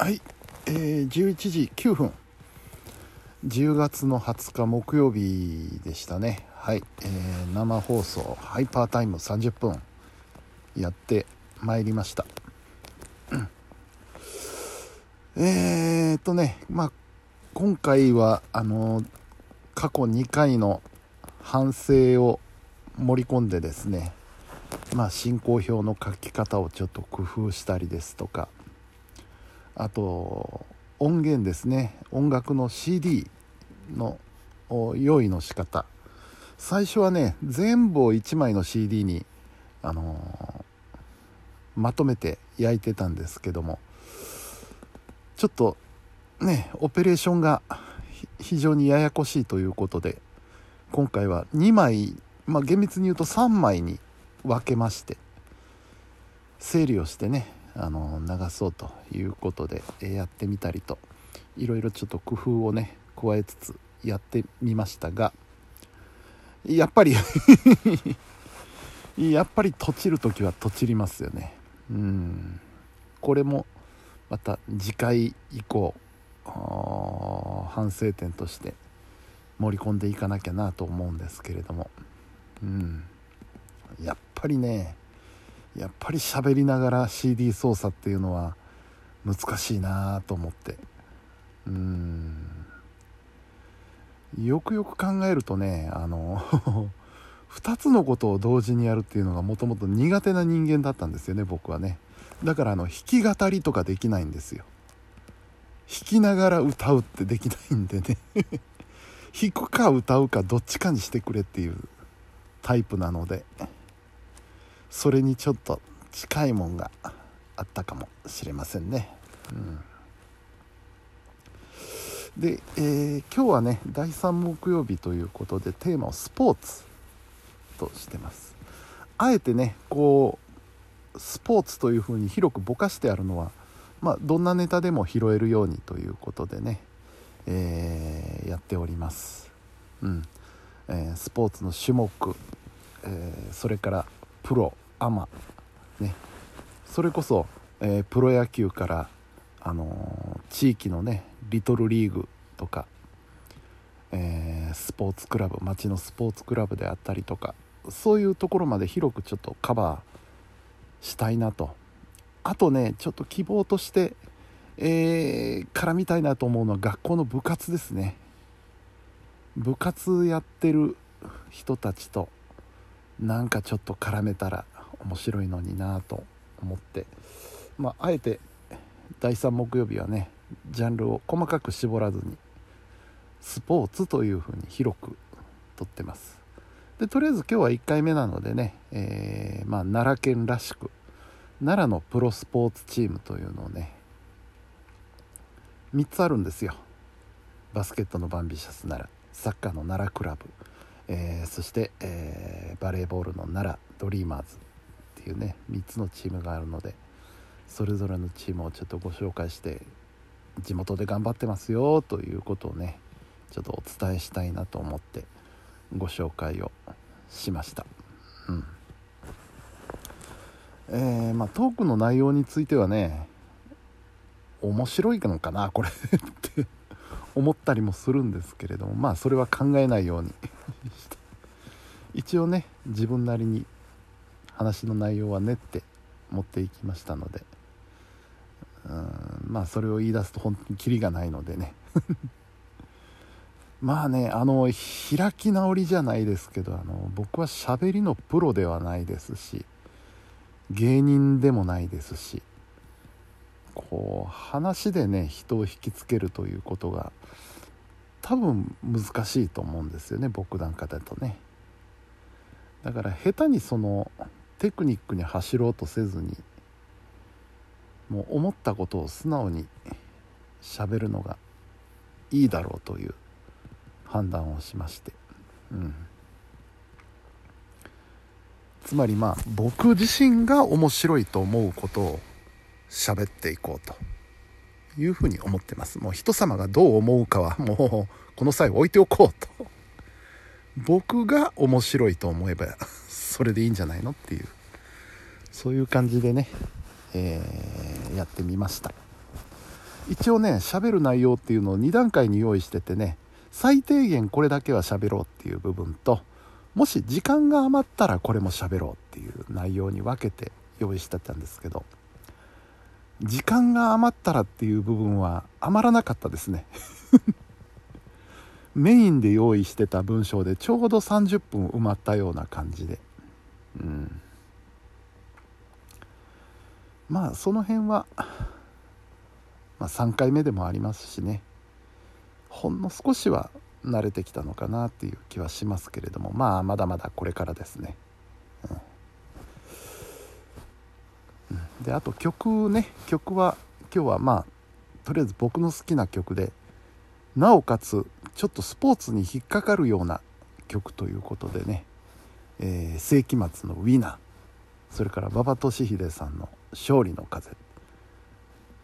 はい、11時9分10月の20日木曜日でしたね。はい、生放送ハイパータイム30分やってまいりました。今回は過去2回の反省を盛り込んでですね、進行表の書き方をちょっと工夫したりですとか、あと音源ですね、音楽の CD の用意の仕方、最初はね全部を1枚の CD に、まとめて焼いてたんですけども、ちょっとねオペレーションが非常にややこしいということで、今回は2枚、厳密に言うと3枚に分けまして整理をしてね、流そうということでやってみたりと、いろいろちょっと工夫をね加えつつやってみましたが、やっぱりとちるときはとちりますよね。これもまた次回以降反省点として盛り込んでいかなきゃなと思うんですけれども、やっぱり喋りながら CD 操作っていうのは難しいなと思って、よくよく考えるとね、2つのことを同時にやるっていうのがもともと苦手な人間だったんですよね、僕はね。だから弾き語りとかできないんですよ。弾きながら歌うってできないんでね弾くか歌うかどっちかにしてくれっていうタイプなので、それにちょっと近いもんがあったかもしれませんね。で、今日はね第3木曜日ということで、テーマをスポーツとしてます。あえてねこうスポーツというふうに広くぼかしてあるのは、どんなネタでも拾えるようにということでね、やっております。スポーツの種目、それからプロアマ、それこそ、プロ野球から、地域のねリトルリーグとか、スポーツクラブ、町のスポーツクラブであったりとか、そういうところまで広くちょっとカバーしたいなと。あとねちょっと希望として、絡みたいなと思うのは学校の部活ですね。部活やってる人たちとなんかちょっと絡めたら面白いのになと思って、あえて第3木曜日はねジャンルを細かく絞らずにスポーツというふうに広くとってます。でとりあえず今日は1回目なのでね、奈良県らしく奈良のプロスポーツチームというのをね3つあるんですよ。バスケットのバンビシャス奈良、サッカーの奈良クラブ、そして、バレーボールの奈良ドリーマーズっていうね3つのチームがあるので、それぞれのチームをちょっとご紹介して、地元で頑張ってますよということをねちょっとお伝えしたいなと思ってご紹介をしました。トークの内容についてはね面白いのかなこれって思ったりもするんですけれども、それは考えないようにして一応ね自分なりに話の内容は練って持っていきましたので、それを言い出すと本当にキリがないのでね開き直りじゃないですけど、僕は喋りのプロではないですし芸人でもないですし、こう話でね人を引きつけるということが多分難しいと思うんですよね、僕なんかだとね。だから下手にそのテクニックに走ろうとせずに、もう思ったことを素直に喋るのがいいだろうという判断をしまして、つまり僕自身が面白いと思うことを喋っていこうというふうに思ってます。もう人様がどう思うかはもうこの際置いておこうと、僕が面白いと思えばそれでいいんじゃないのっていう、そういう感じでね、やってみました。一応ね喋る内容っていうのを2段階に用意しててね、最低限これだけは喋ろうっていう部分と、もし時間が余ったらこれも喋ろうっていう内容に分けて用意してたんですけど、時間が余ったらっていう部分は余らなかったですねメインで用意してた文章でちょうど30分埋まったような感じで、まあその辺は、3回目でもありますしね、ほんの少しは慣れてきたのかなっていう気はしますけれども、まあまだまだこれからですね、であと曲ね、曲は今日はとりあえず僕の好きな曲で、なおかつちょっとスポーツに引っかかるような曲ということでね、世紀末のウィナー、それから馬場俊秀さんの勝利の風、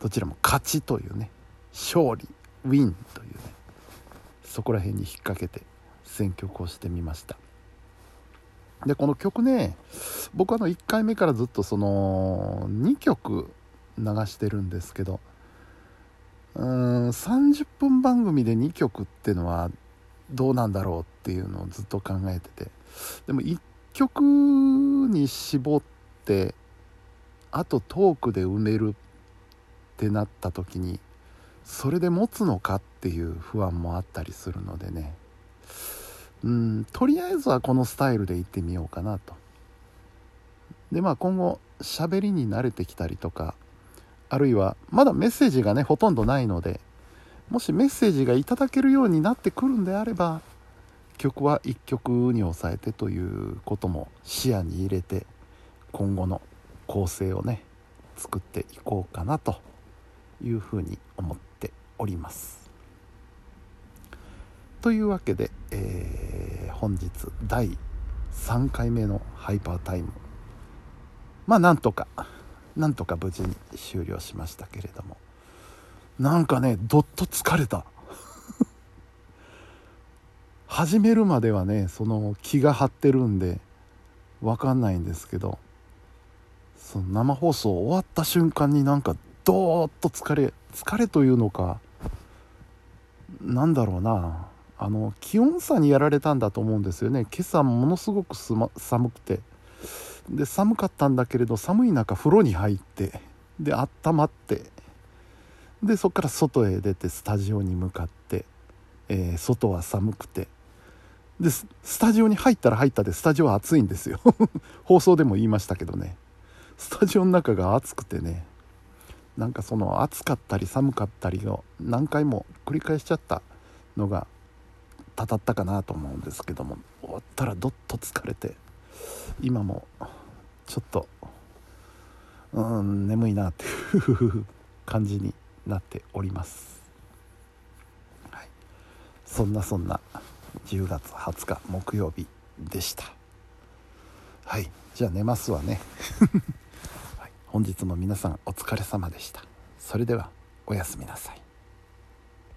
どちらも勝ちというね、勝利ウィンというね、そこら辺に引っ掛けて選曲をしてみました。でこの曲ね、僕は1回目からずっとその2曲流してるんですけど、30分番組で2曲ってのはどうなんだろうっていうのをずっと考えてて、でも1曲に絞ってあとトークで埋めるってなった時にそれで持つのかっていう不安もあったりするのでね、とりあえずはこのスタイルで行ってみようかなと。で今後喋りに慣れてきたりとか、あるいはまだメッセージがねほとんどないので、もしメッセージがいただけるようになってくるんであれば、曲は1曲に抑えてということも視野に入れて今後の構成をね作っていこうかなというふうに思っております。というわけで、本日第3回目のハイパータイム、なんとか無事に終了しましたけれども、なんかねどっと疲れた始めるまではねその気が張ってるんで分かんないんですけど、その生放送終わった瞬間になんかどーっと疲れというのか、なんだろうな、気温差にやられたんだと思うんですよね。今朝ものすごく寒くて、で寒かったんだけれど寒い中風呂に入って、で温まって、でそこから外へ出てスタジオに向かって、外は寒くて、でスタジオに入ったら入ったでスタジオは暑いんですよ放送でも言いましたけどね、スタジオの中が暑くてね、なんかその暑かったり寒かったりを何回も繰り返しちゃったのがたたったかなと思うんですけども、終わったらどっと疲れて、今もちょっと眠いなっていう感じになっております、そんな10月20日木曜日でした。じゃあ寝ますわね本日も皆さんお疲れ様でした。それではおやすみなさい。